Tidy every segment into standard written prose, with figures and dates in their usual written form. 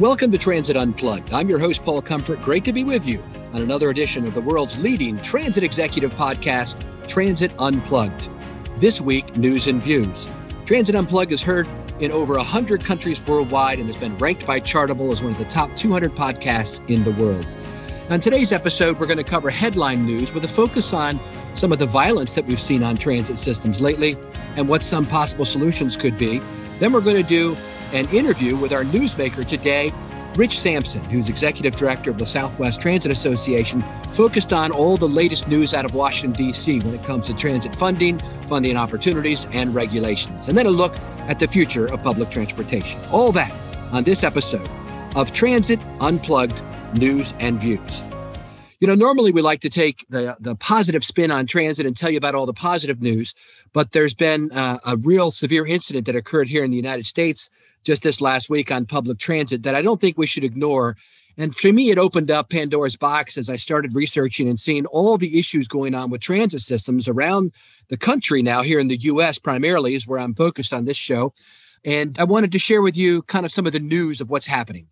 Welcome to Transit Unplugged. I'm your host, Paul Comfort. Great to be with you on another edition of the world's leading transit executive podcast, Transit Unplugged. This week, news and views. Transit Unplugged is heard in over 100 countries worldwide and has been ranked by Chartable as one of the top 200 podcasts in the world. On today's episode, we're going to cover headline news with a focus on some of the violence that we've seen on transit systems lately and what some possible solutions could be. Then we're going to do an interview with our newsmaker today, Rich Sampson, who's executive director of the Southwest Transit Association, focused on all the latest news out of Washington, D.C. when it comes to transit funding, funding opportunities, and regulations. And then a look at the future of public transportation. All that on this episode of Transit Unplugged News and Views. You know, normally we like to take the positive spin on transit and tell you about all the positive news, but there's been a real severe incident that occurred here in the United States just this last week on public transit that I don't think we should ignore. And for me, it opened up Pandora's box as I started researching and seeing all the issues going on with transit systems around the country now, here in the U.S. primarily is where I'm focused on this show. And I wanted to share with you kind of some of the news of what's happening.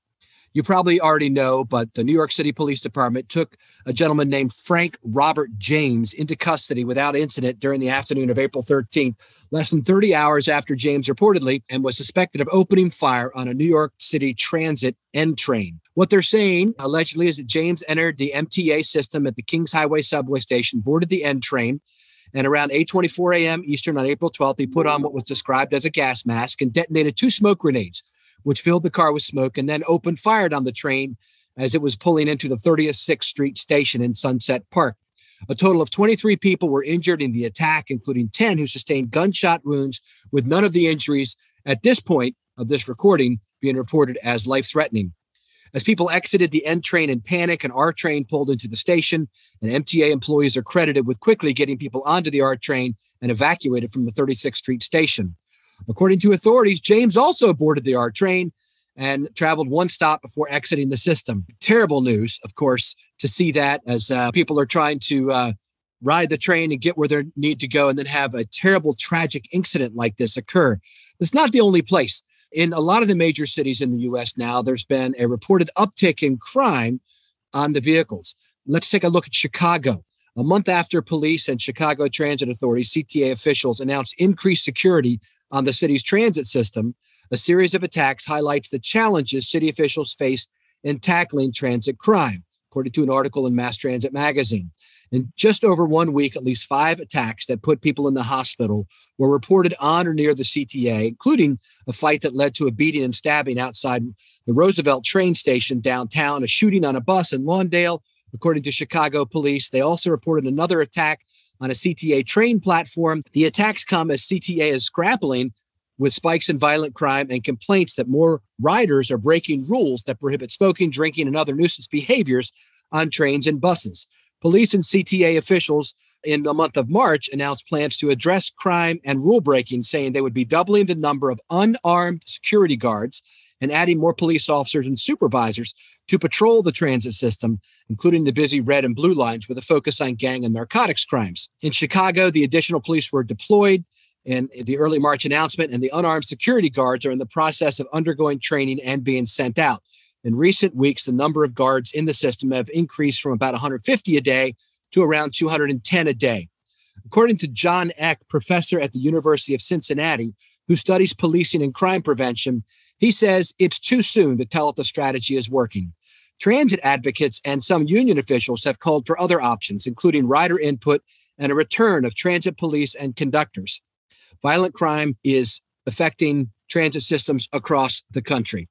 You probably already know, but the New York City Police Department took a gentleman named Frank Robert James into custody without incident during the afternoon of April 13th, less than 30 hours after James reportedly and was suspected of opening fire on a New York City transit end train. What they're saying, allegedly, is that James entered the MTA system at the Kings Highway subway station, boarded the end train, and around 8:24 a.m. Eastern on April 12th, he put on what was described as a gas mask and detonated two smoke grenades, which filled the car with smoke, and then opened fire on the train as it was pulling into the 36th Street Station in Sunset Park. A total of 23 people were injured in the attack, including 10 who sustained gunshot wounds, with none of the injuries at this point of this recording being reported as life-threatening. As people exited the N train in panic, an R train pulled into the station, and MTA employees are credited with quickly getting people onto the R train and evacuated from the 36th Street Station. According to authorities, James also boarded the R train and traveled one stop before exiting the system. Terrible news, of course, to see that as people are trying to ride the train and get where they need to go and then have a terrible, tragic incident like this occur. It's not the only place. In a lot of the major cities in the U.S. now, there's been a reported uptick in crime on the vehicles. Let's take a look at Chicago. A month after police and Chicago Transit Authority, CTA officials, announced increased security on the city's transit system, a series of attacks highlights the challenges city officials face in tackling transit crime, according to an article in Mass Transit Magazine. In just over 1 week, at least 5 attacks that put people in the hospital were reported on or near the CTA, including a fight that led to a beating and stabbing outside the Roosevelt train station downtown, a shooting on a bus in Lawndale, according to Chicago police. They also reported another attack on a CTA train platform. The attacks come as CTA is grappling with spikes in violent crime and complaints that more riders are breaking rules that prohibit smoking, drinking, and other nuisance behaviors on trains and buses. Police and CTA officials in the month of March announced plans to address crime and rule breaking, saying they would be doubling the number of unarmed security guards and adding more police officers and supervisors to patrol the transit system, including the busy red and blue lines with a focus on gang and narcotics crimes. In Chicago, the additional police were deployed in the early March announcement, and the unarmed security guards are in the process of undergoing training and being sent out. In recent weeks, the number of guards in the system have increased from about 150 a day to around 210 a day. According to John Eck, professor at the University of Cincinnati, who studies policing and crime prevention, he says it's too soon to tell if the strategy is working. Transit advocates and some union officials have called for other options, including rider input and a return of transit police and conductors. Violent crime is affecting transit systems across the country.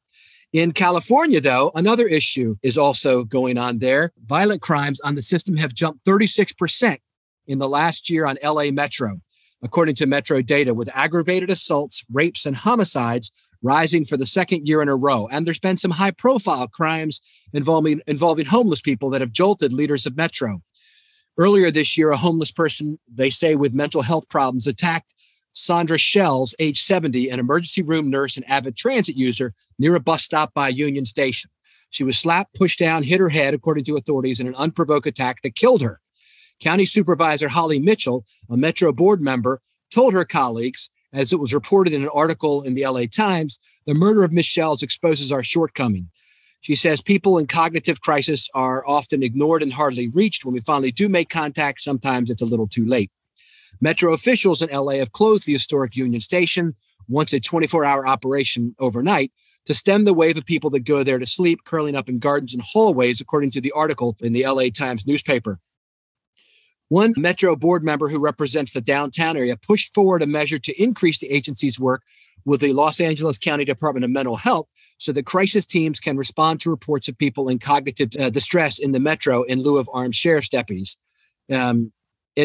In California, though, another issue is also going on there. Violent crimes on the system have jumped 36% in the last year on LA Metro, according to Metro data, with aggravated assaults, rapes, and homicides rising for the second year in a row. And there's been some high-profile crimes involving homeless people that have jolted leaders of Metro. Earlier this year, a homeless person, they say, with mental health problems attacked Sandra Shells, age 70, an emergency room nurse and avid transit user, near a bus stop by Union Station. She was slapped, pushed down, hit her head, according to authorities, in an unprovoked attack that killed her. County Supervisor Holly Mitchell, a Metro board member, told her colleagues, as it was reported in an article in the LA Times, The murder of Ms. Shells exposes our shortcoming. She says people in cognitive crisis are often ignored and hardly reached. When we finally do make contact, sometimes it's a little too late. Metro officials in LA have closed the historic Union Station, once a 24-hour operation overnight, to stem the wave of people that go there to sleep, curling up in gardens and hallways, according to the article in the LA Times newspaper. One Metro board member who represents the downtown area pushed forward a measure to increase the agency's work with the Los Angeles County Department of Mental Health so that crisis teams can respond to reports of people in cognitive distress in the Metro in lieu of armed sheriff's deputies. In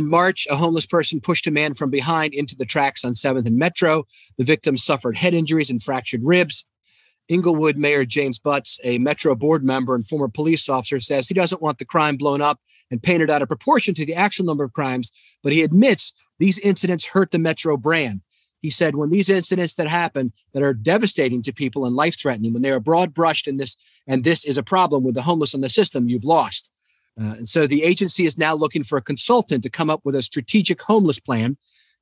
March, a homeless person pushed a man from behind into the tracks on 7th and Metro. The victim suffered head injuries and fractured ribs. Inglewood Mayor James Butts, a Metro board member and former police officer, says he doesn't want the crime blown up and painted out of proportion to the actual number of crimes, but he admits these incidents hurt the Metro brand. He said, when these incidents that happen that are devastating to people and life-threatening, when they are broad-brushed in this, and this is a problem with the homeless on the system, you've lost. And so the agency is now looking for a consultant to come up with a strategic homeless plan.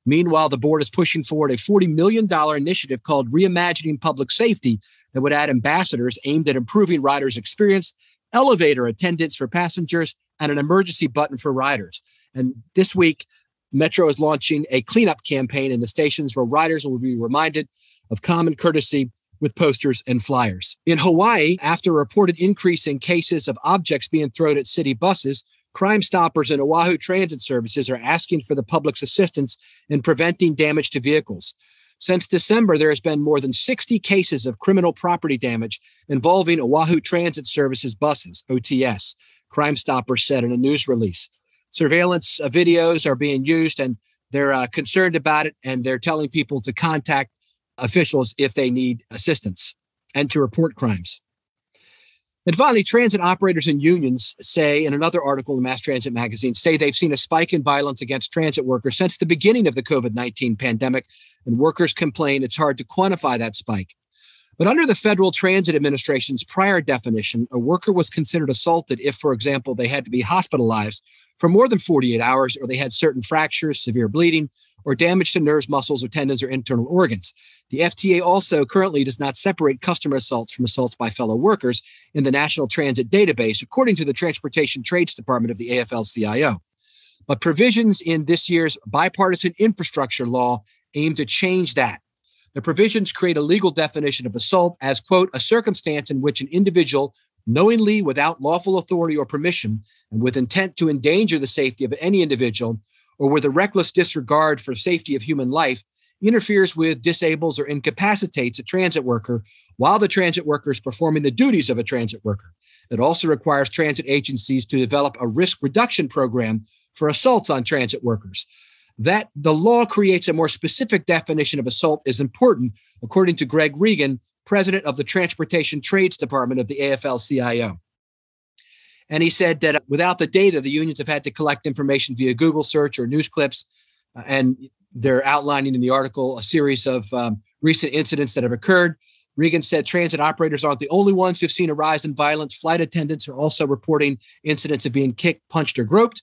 Meanwhile, the board is pushing forward a $40 million initiative called Reimagining Public Safety that would add ambassadors aimed at improving riders' experience, elevator attendance for passengers, and an emergency button for riders. And this week, Metro is launching a cleanup campaign in the stations where riders will be reminded of common courtesy with posters and flyers. In Hawaii, after a reported increase in cases of objects being thrown at city buses, Crime Stoppers and Oahu Transit Services are asking for the public's assistance in preventing damage to vehicles. Since December, there has been more than 60 cases of criminal property damage involving Oahu Transit Services buses, OTS, Crime Stoppers said in a news release. Surveillance videos are being used, and they're concerned about it, and they're telling people to contact officials if they need assistance and to report crimes. And finally, transit operators and unions say in another article in Mass Transit Magazine, say they've seen a spike in violence against transit workers since the beginning of the COVID-19 pandemic, and workers complain it's hard to quantify that spike. But under the Federal Transit Administration's prior definition, a worker was considered assaulted if, for example, they had to be hospitalized for more than 48 hours or they had certain fractures, severe bleeding, or damage to nerves, muscles, or tendons, or internal organs. The FTA also currently does not separate customer assaults from assaults by fellow workers in the National Transit Database, according to the Transportation Trades Department of the AFL-CIO. But provisions in this year's bipartisan infrastructure law aim to change that. The provisions create a legal definition of assault as, quote, a circumstance in which an individual knowingly, without lawful authority or permission, and with intent to endanger the safety of any individual, or with a reckless disregard for safety of human life, interferes with, disables, or incapacitates a transit worker while the transit worker is performing the duties of a transit worker. It also requires transit agencies to develop a risk reduction program for assaults on transit workers. That the law creates a more specific definition of assault is important, according to Greg Regan, president of the Transportation Trades Department of the AFL-CIO. And he said that without the data, the unions have had to collect information via Google search or news clips, and they're outlining in the article a series of recent incidents that have occurred. Regan said transit operators aren't the only ones who've seen a rise in violence. Flight attendants are also reporting incidents of being kicked, punched, or groped.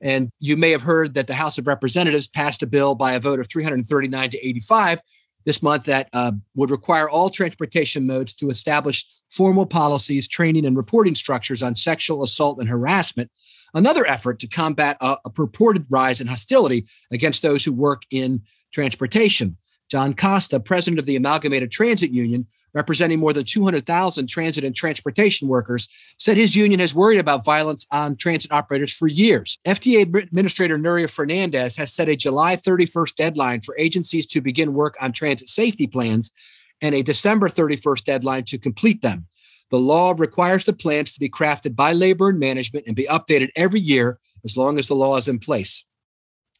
And you may have heard that the House of Representatives passed a bill by a vote of 339 to 85 this month that would require all transportation modes to establish formal policies, training, and reporting structures on sexual assault and harassment, another effort to combat a purported rise in hostility against those who work in transportation. John Costa, president of the Amalgamated Transit Union, representing more than 200,000 transit and transportation workers, said his union has worried about violence on transit operators for years. FTA Administrator Nuria Fernandez has set a July 31st deadline for agencies to begin work on transit safety plans and a December 31st deadline to complete them. The law requires the plans to be crafted by labor and management and be updated every year as long as the law is in place.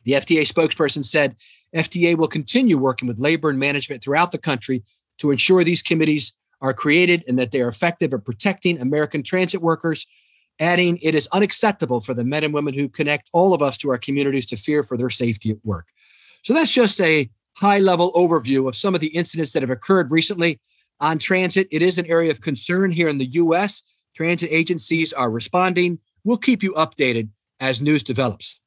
The FTA spokesperson said FTA will continue working with labor and management throughout the country to ensure these committees are created and that they are effective at protecting American transit workers, adding it is unacceptable for the men and women who connect all of us to our communities to fear for their safety at work. So that's just a high-level overview of some of the incidents that have occurred recently on transit. It is an area of concern here in the U.S. Transit agencies are responding. We'll keep you updated as news develops.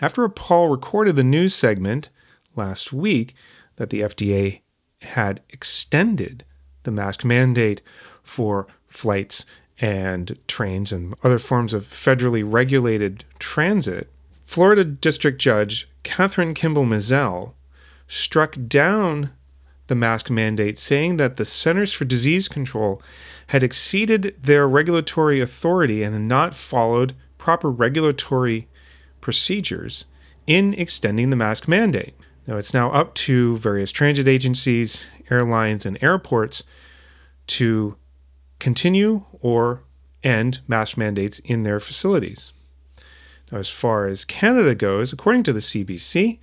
After Paul recorded the news segment last week that the FDA had extended the mask mandate for flights and trains and other forms of federally regulated transit, Florida District Judge Catherine Kimball Mizell struck down the mask mandate, saying that the Centers for Disease Control had exceeded their regulatory authority and had not followed proper regulatory procedures in extending the mask mandate. Now, it's now up to various transit agencies, airlines, and airports to continue or end mask mandates in their facilities. Now, as far as Canada goes, according to the CBC,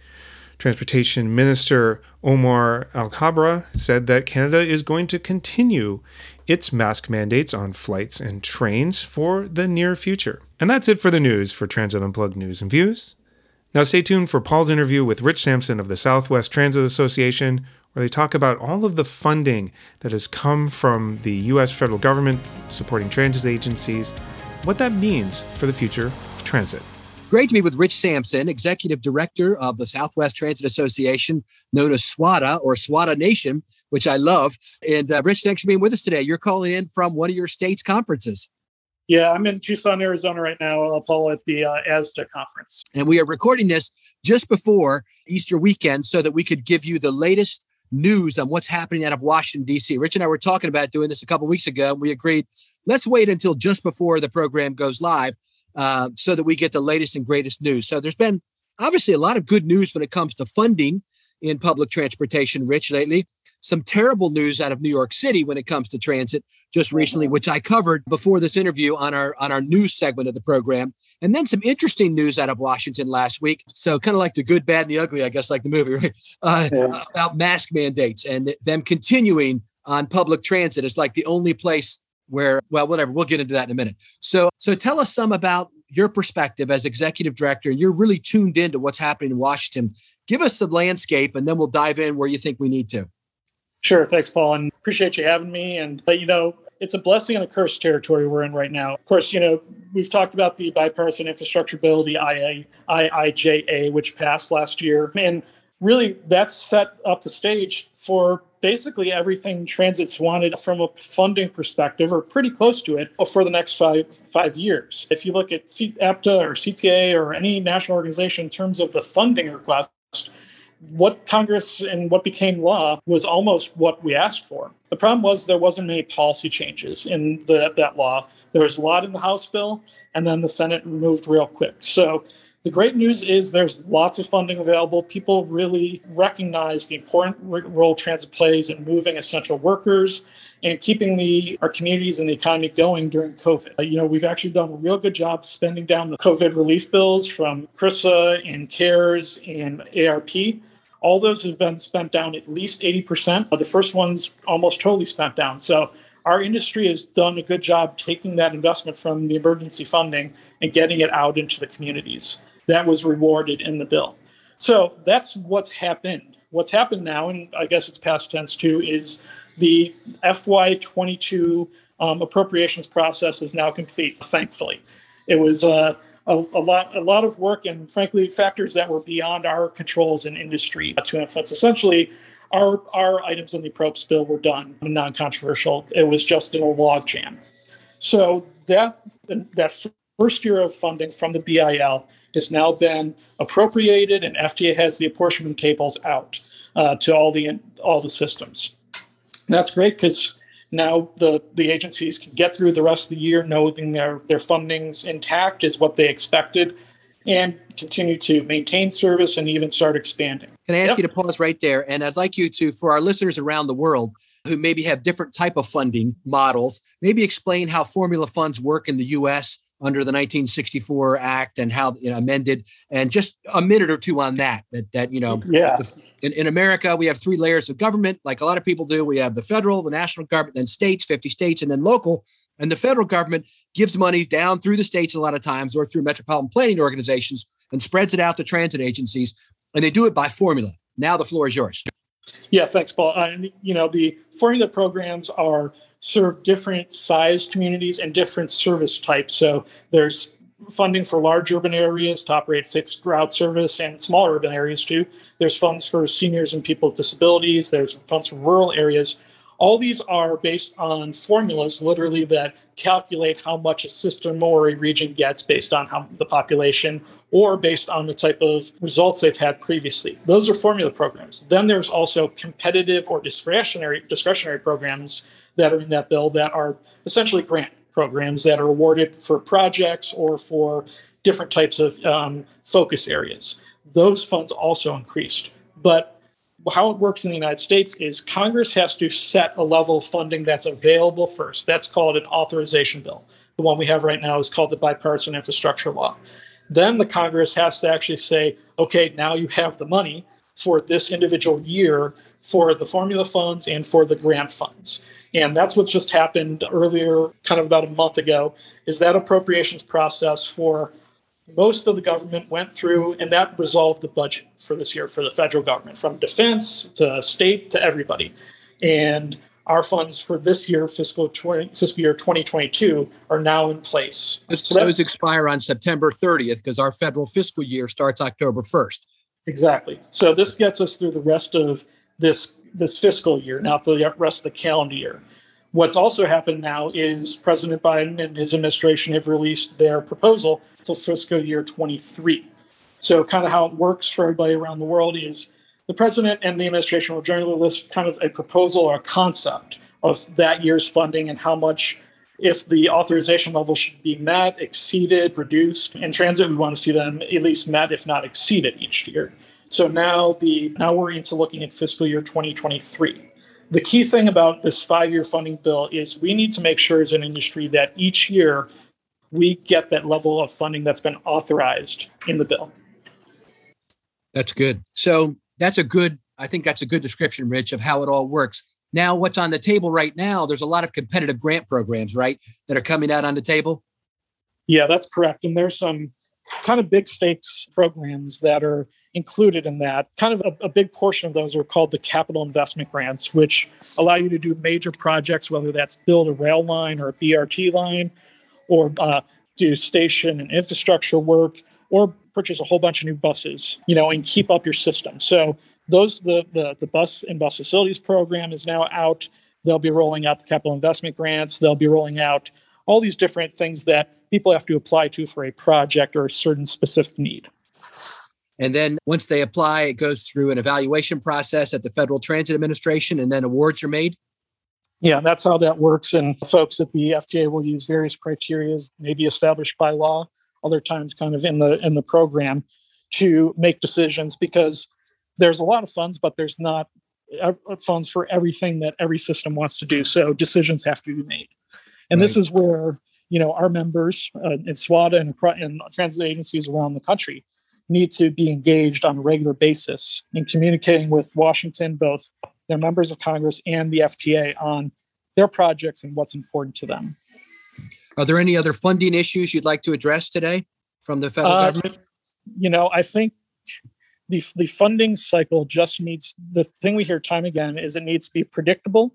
Transportation Minister Omar Al-Kabra said that Canada is going to continue its mask mandates on flights and trains for the near future. And that's it for the news for Transit Unplugged News and Views. Now stay tuned for Paul's interview with Rich Sampson of the Southwest Transit Association, where they talk about all of the funding that has come from the U.S. federal government supporting transit agencies, what that means for the future of transit. Great to be with Rich Sampson, Executive Director of the Southwest Transit Association, known as SWADA or SWADA Nation, which I love. And Rich, thanks for being with us today. You're calling in from one of your state's conferences. Yeah, I'm in Tucson, Arizona right now, Paul, at the ASTA conference. And we are recording this just before Easter weekend so that we could give you the latest news on what's happening out of Washington, D.C. Rich and I were talking about doing this a couple of weeks ago, and we agreed, let's wait until just before the program goes live so that we get the latest and greatest news. So there's been obviously a lot of good news when it comes to funding in public transportation, Rich, lately. Some terrible news out of New York City when it comes to transit just recently, which I covered before this interview on our news segment of the program. And then some interesting news out of Washington last week. So kind of like the good, bad, and the ugly, I guess, like the movie, right? About mask mandates and them continuing on public transit. It's like the only place where, well, whatever, we'll get into that in a minute. So tell us some about your perspective as executive director. You're really tuned into what's happening in Washington. Give us the landscape and then we'll dive in where you think we need to. Sure. Thanks, Paul. And appreciate you having me. And, it's a blessing and a curse territory we're in right now. Of course, we've talked about the bipartisan infrastructure bill, the IIJA, which passed last year. And really, that's set up the stage for basically everything transit's wanted from a funding perspective, or pretty close to it, for the next five years. If you look at APTA or CTA or any national organization in terms of the funding request, what Congress and what became law was almost what we asked for. The problem was there wasn't many policy changes in that law. There was a lot in the House bill, and then the Senate moved real quick. So the great news is there's lots of funding available. People really recognize the important role transit plays in moving essential workers and keeping our communities and the economy going during COVID. We've actually done a real good job spending down the COVID relief bills from CRISA and CARES and ARP. All those have been spent down at least 80%. The first one's almost totally spent down. So our industry has done a good job taking that investment from the emergency funding and getting it out into the communities. That was rewarded in the bill. So that's what's happened. What's happened now, and I guess it's past tense too, is the FY22 appropriations process is now complete, thankfully. It was a lot of work and, frankly, factors that were beyond our controls in industry to influence. Essentially, our items in the appropriations bill were done, non-controversial. It was just in a log jam. So that first year of funding from the BIL has now been appropriated, and FTA has the apportionment tables out to all the systems. And that's great because now the agencies can get through the rest of the year knowing their funding's intact is what they expected, and continue to maintain service and even start expanding. Can I ask you to pause right there? And I'd like you to, for our listeners around the world who maybe have different type of funding models, maybe explain how formula funds work in the U.S. under the 1964 Act and how amended, and just a minute or two on that. Yeah. In America, we have three layers of government, like a lot of people do. We have the federal, the national government, then states, 50 states, and then local. And the federal government gives money down through the states a lot of times or through metropolitan planning organizations and spreads it out to transit agencies. And they do it by formula. Now the floor is yours. Yeah, thanks, Paul. The formula programs are serve different size communities and different service types. So there's funding for large urban areas, top rate fixed route service, and small urban areas too. There's funds for seniors and people with disabilities. There's funds for rural areas. All these are based on formulas, literally, that calculate how much a system or a region gets based on how the population or based on the type of results they've had previously. Those are formula programs. Then there's also competitive or discretionary programs that are in that bill that are essentially grant programs that are awarded for projects or for different types of focus areas. Those funds also increased. But how it works in the United States is Congress has to set a level of funding that's available first. That's called an authorization bill. The one we have right now is called the Bipartisan Infrastructure Law. Then the Congress has to actually say, okay, now you have the money for this individual year for the formula funds and for the grant funds. And that's what just happened earlier, kind of about a month ago, is that appropriations process for most of the government went through, and that resolved the budget for this year for the federal government, from defense to state to everybody. And our funds for this year, fiscal year 2022, are now in place. Those expire on September 30th because our federal fiscal year starts October 1st. Exactly. So this gets us through the rest of this fiscal year, not the rest of the calendar year. What's also happened now is President Biden and his administration have released their proposal for fiscal year 23. So kind of how it works for everybody around the world is the president and the administration will generally list kind of a proposal or a concept of that year's funding and how much, if the authorization level should be met, exceeded, reduced. In transit, we want to see them at least met, if not exceeded each year. So now we're into looking at fiscal year 2023. The key thing about this five-year funding bill is we need to make sure as an industry that each year we get that level of funding that's been authorized in the bill. That's good. So I think that's a good description, Rich, of how it all works. Now, what's on the table right now, there's a lot of competitive grant programs, right, that are coming out on the table? Yeah, that's correct. And there's some kind of big stakes programs that are included in that. Kind of a big portion of those are called the capital investment grants, which allow you to do major projects, whether that's build a rail line or a BRT line, or do station and infrastructure work, or purchase a whole bunch of new buses, and keep up your system. So those the bus and bus facilities program is now out. They'll be rolling out the capital investment grants. They'll be rolling out all these different things that people have to apply to for a project or a certain specific need. And then once they apply, it goes through an evaluation process at the Federal Transit Administration, and then awards are made? Yeah, that's how that works. And folks at the FTA will use various criteria, maybe established by law, other times kind of in the program, to make decisions, because there's a lot of funds, but there's not funds for everything that every system wants to do. So decisions have to be made. And Right. This is where, our members in SWADA and transit agencies around the country need to be engaged on a regular basis in communicating with Washington, both their members of Congress and the FTA, on their projects and what's important to them. Are there any other funding issues you'd like to address today from the federal government? I think the funding cycle just needs, the thing we hear time again is it needs to be predictable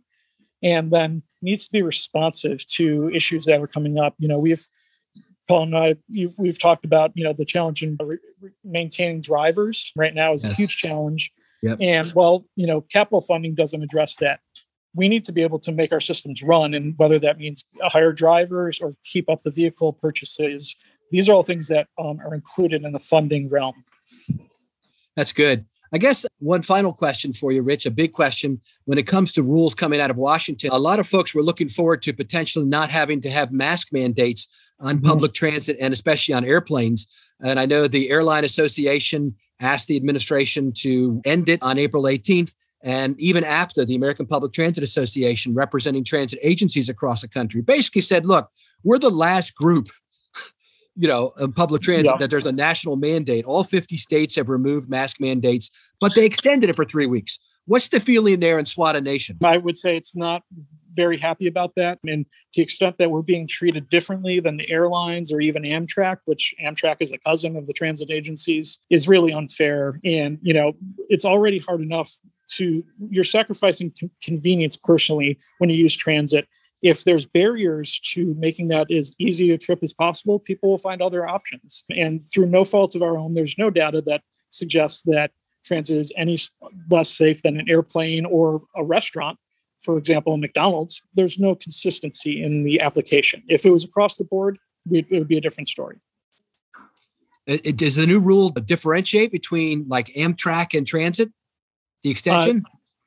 and then needs to be responsive to issues that are coming up. Paul and I, we've talked about, the challenge in maintaining drivers right now is a huge challenge. Yep. And capital funding doesn't address that. We need to be able to make our systems run. And whether that means hire drivers or keep up the vehicle purchases, these are all things that are included in the funding realm. That's good. I guess one final question for you, Rich, a big question. When it comes to rules coming out of Washington, a lot of folks were looking forward to potentially not having to have mask mandates on public transit and especially on airplanes. And I know the Airline Association asked the administration to end it on April 18th. And even APTA, the American Public Transit Association, representing transit agencies across the country, basically said, look, we're the last group, in public transit, that there's a national mandate. All 50 states have removed mask mandates, but they extended it for 3 weeks. What's the feeling there in SWADA Nation? I would say it's not very happy about that. And to the extent that we're being treated differently than the airlines or even Amtrak, which Amtrak is a cousin of the transit agencies, is really unfair. And, it's already hard enough you're sacrificing convenience personally when you use transit. If there's barriers to making that as easy a trip as possible, people will find other options. And through no fault of our own, there's no data that suggests that transit is any less safe than an airplane or a restaurant. for example, McDonald's, there's no consistency in the application. If it was across the board, it would be a different story. Does the new rule differentiate between like Amtrak and transit, the extension?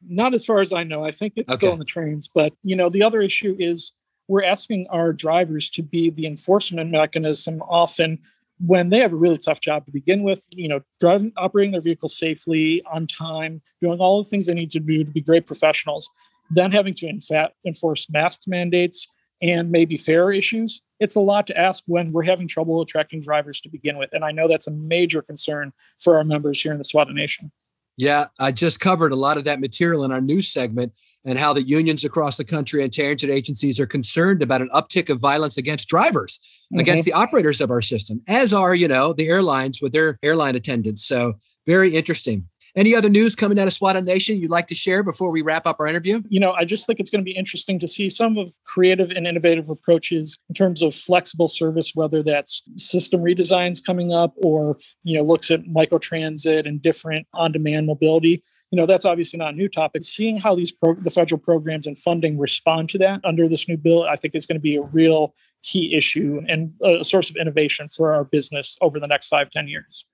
Not as far as I know. I think it's still on the trains. But, you know, the other issue is we're asking our drivers to be the enforcement mechanism often when they have a really tough job to begin with, you know, driving, operating their vehicle safely, on time, doing all the things they need to do to be great professionals, then having to enforce mask mandates and maybe fare issues. It's a lot to ask when we're having trouble attracting drivers to begin with. And I know that's a major concern for our members here in the SWADA Nation. Yeah, I just covered a lot of that material in our news segment and how the unions across the country and transit agencies are concerned about an uptick of violence against drivers, against the operators of our system, as are, you know, the airlines with their airline attendants. So very interesting. Any other news coming out of SWADA Nation you'd like to share before we wrap up our interview? You know, I just think it's going to be interesting to see some of creative and innovative approaches in terms of flexible service, whether that's system redesigns coming up or, you know, looks at microtransit and different on-demand mobility. You know, that's obviously not a new topic. Seeing how these the federal programs and funding respond to that under this new bill, I think is going to be a real key issue and a source of innovation for our business over the next 5-10 years.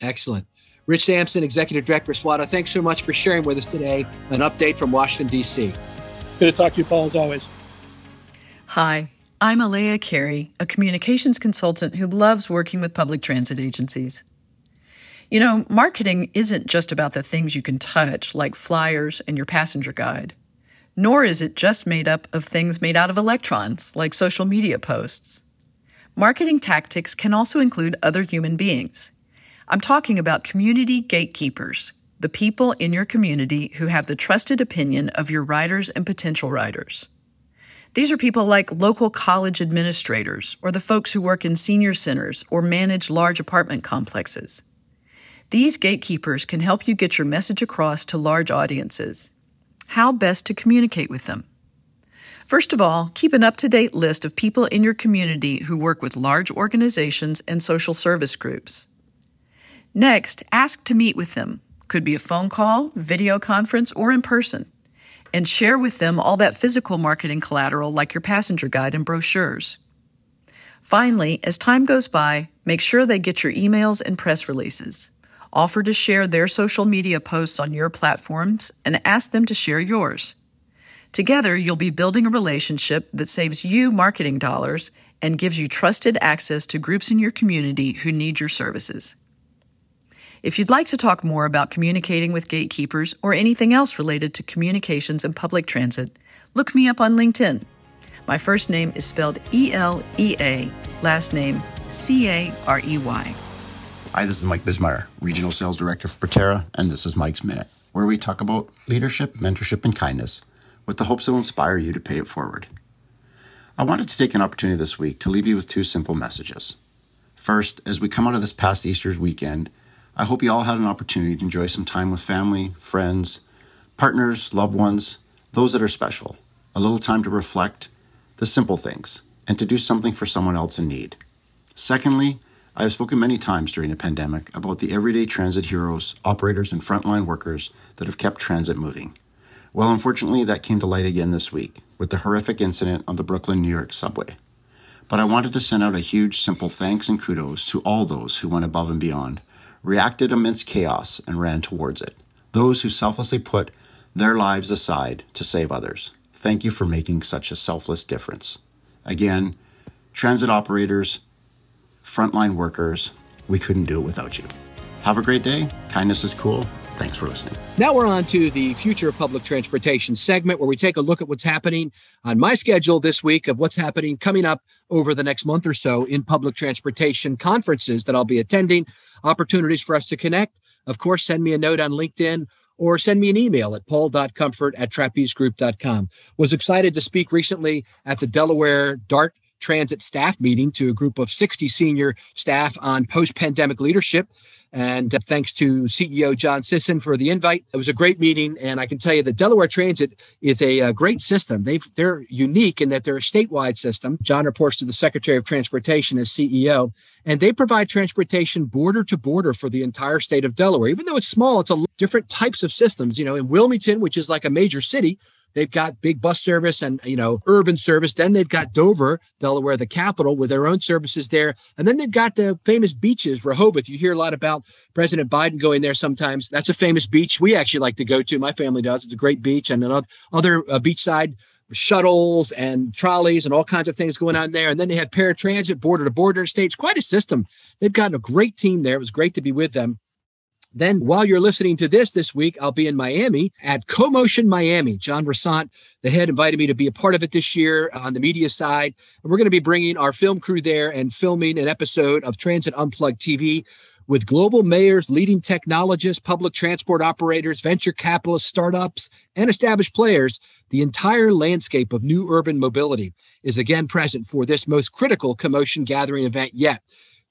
Excellent. Rich Sampson, Executive Director of SWADA, thanks so much for sharing with us today an update from Washington, D.C. Good to talk to you, Paul, as always. Hi, I'm Alea Carey, a communications consultant who loves working with public transit agencies. You know, marketing isn't just about the things you can touch, like flyers and your passenger guide, nor is it just made up of things made out of electrons, like social media posts. Marketing tactics can also include other human beings. I'm talking about community gatekeepers, the people in your community who have the trusted opinion of your riders and potential riders. These are people like local college administrators or the folks who work in senior centers or manage large apartment complexes. These gatekeepers can help you get your message across to large audiences. How best to communicate with them? First of all, keep an up-to-date list of people in your community who work with large organizations and social service groups. Next, ask to meet with them. Could be a phone call, video conference, or in person. And share with them all that physical marketing collateral like your passenger guide and brochures. Finally, as time goes by, make sure they get your emails and press releases. Offer to share their social media posts on your platforms and ask them to share yours. Together, you'll be building a relationship that saves you marketing dollars and gives you trusted access to groups in your community who need your services. If you'd like to talk more about communicating with gatekeepers or anything else related to communications and public transit, look me up on LinkedIn. My first name is spelled E-L-E-A, last name C-A-R-E-Y. Hi, this is Mike Bismeyer, Regional Sales Director for Proterra, and this is Mike's Minute, where we talk about leadership, mentorship, and kindness with the hopes it will inspire you to pay it forward. I wanted to take an opportunity this week to leave you with two simple messages. First, as we come out of this past Easter's weekend, I hope you all had an opportunity to enjoy some time with family, friends, partners, loved ones, those that are special, a little time to reflect, the simple things, and to do something for someone else in need. Secondly, I have spoken many times during the pandemic about the everyday transit heroes, operators, and frontline workers that have kept transit moving. Well, unfortunately, that came to light again this week with the horrific incident on the Brooklyn, New York subway. But I wanted to send out a huge, simple thanks and kudos to all those who went above and beyond, reacted amidst chaos and ran towards it. Those who selflessly put their lives aside to save others. Thank you for making such a selfless difference. Again, transit operators, frontline workers, we couldn't do it without you. Have a great day. Kindness is cool. Thanks for listening. Now we're on to the Future of Public Transportation segment, where we take a look at what's happening on my schedule this week of what's happening coming up over the next month or so in public transportation conferences that I'll be attending, opportunities for us to connect. Of course, send me a note on LinkedIn or send me an email at paul.comfort@trapezegroup.com. Was excited to speak recently at the Delaware DART Transit staff meeting to a group of 60 senior staff on post-pandemic leadership. And thanks to CEO John Sisson for the invite. It was a great meeting. And I can tell you that Delaware Transit is a great system. They're unique in that they're a statewide system. John reports to the Secretary of Transportation as CEO. And they provide transportation border to border for the entire state of Delaware. Even though it's small, it's different types of systems. You know, in Wilmington, which is like a major city, They've got big bus service and, you know, urban service. Then they've got Dover, Delaware, the capital, with their own services there. And then they've got the famous beaches, Rehoboth. You hear a lot about President Biden going there sometimes. That's a famous beach we actually like to go to. My family does. It's a great beach, and other beachside shuttles and trolleys and all kinds of things going on there. And then they had paratransit, border to border interstates, quite a system. They've gotten a great team there. It was great to be with them. Then while you're listening to this week, I'll be in Miami at CoMotion Miami. John Rossant, the head, invited me to be a part of it this year on the media side. And we're going to be bringing our film crew there and filming an episode of Transit Unplugged TV with global mayors, leading technologists, public transport operators, venture capitalists, startups, and established players. The entire landscape of new urban mobility is again present for this most critical CoMotion gathering event yet.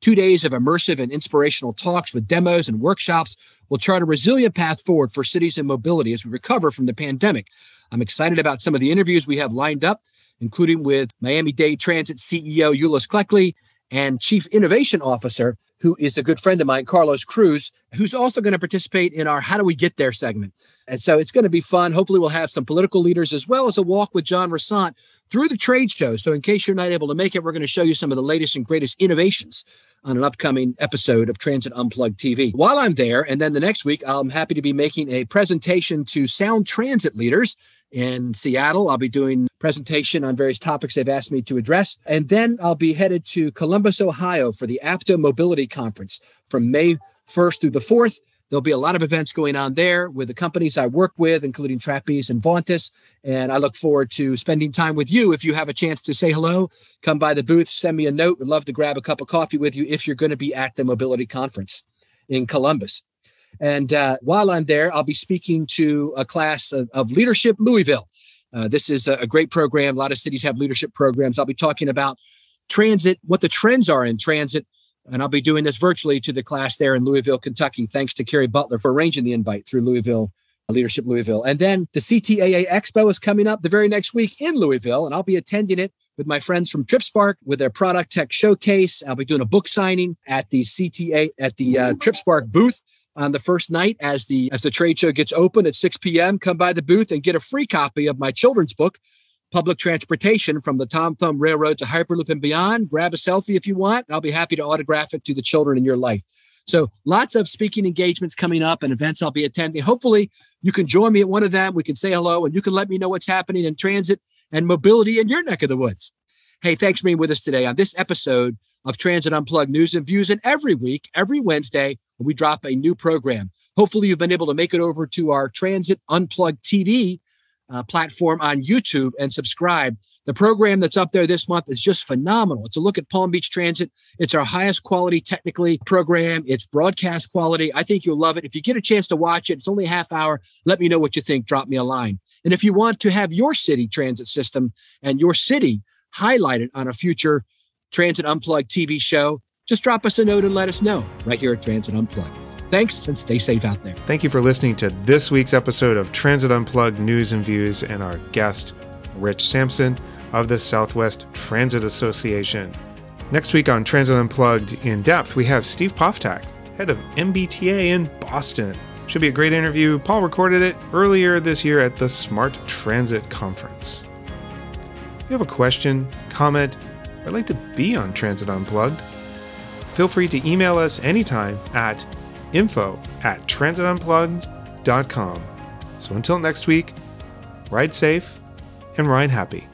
2 days of immersive and inspirational talks with demos and workshops will chart a resilient path forward for cities and mobility as we recover from the pandemic. I'm excited about some of the interviews we have lined up, including with Miami-Dade Transit CEO Ulises Kleckley and Chief Innovation Officer, who is a good friend of mine, Carlos Cruz, who's also going to participate in our How Do We Get There segment. And so it's going to be fun. Hopefully we'll have some political leaders as well as a walk with John Rossant through the trade show. So in case you're not able to make it, we're going to show you some of the latest and greatest innovations on an upcoming episode of Transit Unplugged TV. While I'm there, and then the next week, I'm happy to be making a presentation to Sound Transit leaders in Seattle. I'll be doing a presentation on various topics they've asked me to address. And then I'll be headed to Columbus, Ohio for the APTA Mobility Conference from May 1st through the 4th. There'll be a lot of events going on there with the companies I work with, including Trapeze and Vauntus. And I look forward to spending time with you. If you have a chance to say hello, come by the booth, send me a note. We'd love to grab a cup of coffee with you if you're going to be at the Mobility Conference in Columbus. And while I'm there, I'll be speaking to a class of Leadership Louisville. This is a great program. A lot of cities have leadership programs. I'll be talking about transit, what the trends are in transit. And I'll be doing this virtually to the class there in Louisville, Kentucky. Thanks to Carrie Butler for arranging the invite through Louisville, Leadership Louisville. And then the CTAA Expo is coming up the very next week in Louisville, and I'll be attending it with my friends from TripSpark with their product tech showcase. I'll be doing a book signing at the TripSpark booth on the first night as the trade show gets open at 6 p.m. Come by the booth and get a free copy of my children's book, Public Transportation from the Tom Thumb Railroad to Hyperloop and Beyond. Grab a selfie if you want, and I'll be happy to autograph it to the children in your life. So lots of speaking engagements coming up and events I'll be attending. Hopefully you can join me at one of them. We can say hello, and you can let me know what's happening in transit and mobility in your neck of the woods. Hey, thanks for being with us today on this episode of Transit Unplugged News and Views. And every week, every Wednesday, we drop a new program. Hopefully you've been able to make it over to our Transit Unplugged TV platform on YouTube and subscribe. The program that's up there this month is just phenomenal. It's a look at Palm Beach Transit. It's our highest quality technically program. It's broadcast quality. I think you'll love it. If you get a chance to watch it, it's only a half hour. Let me know what you think. Drop me a line. And if you want to have your city transit system and your city highlighted on a future Transit Unplugged TV show, just drop us a note and let us know right here at Transit Unplugged. Thanks, and stay safe out there. Thank you for listening to this week's episode of Transit Unplugged News and Views and our guest, Rich Sampson of the Southwest Transit Association. Next week on Transit Unplugged In Depth, we have Steve Poftak, head of MBTA in Boston. Should be a great interview. Paul recorded it earlier this year at the Smart Transit Conference. If you have a question, comment, or like to be on Transit Unplugged, feel free to email us anytime at info@transitunplugged.com. So until next week, ride safe and ride happy.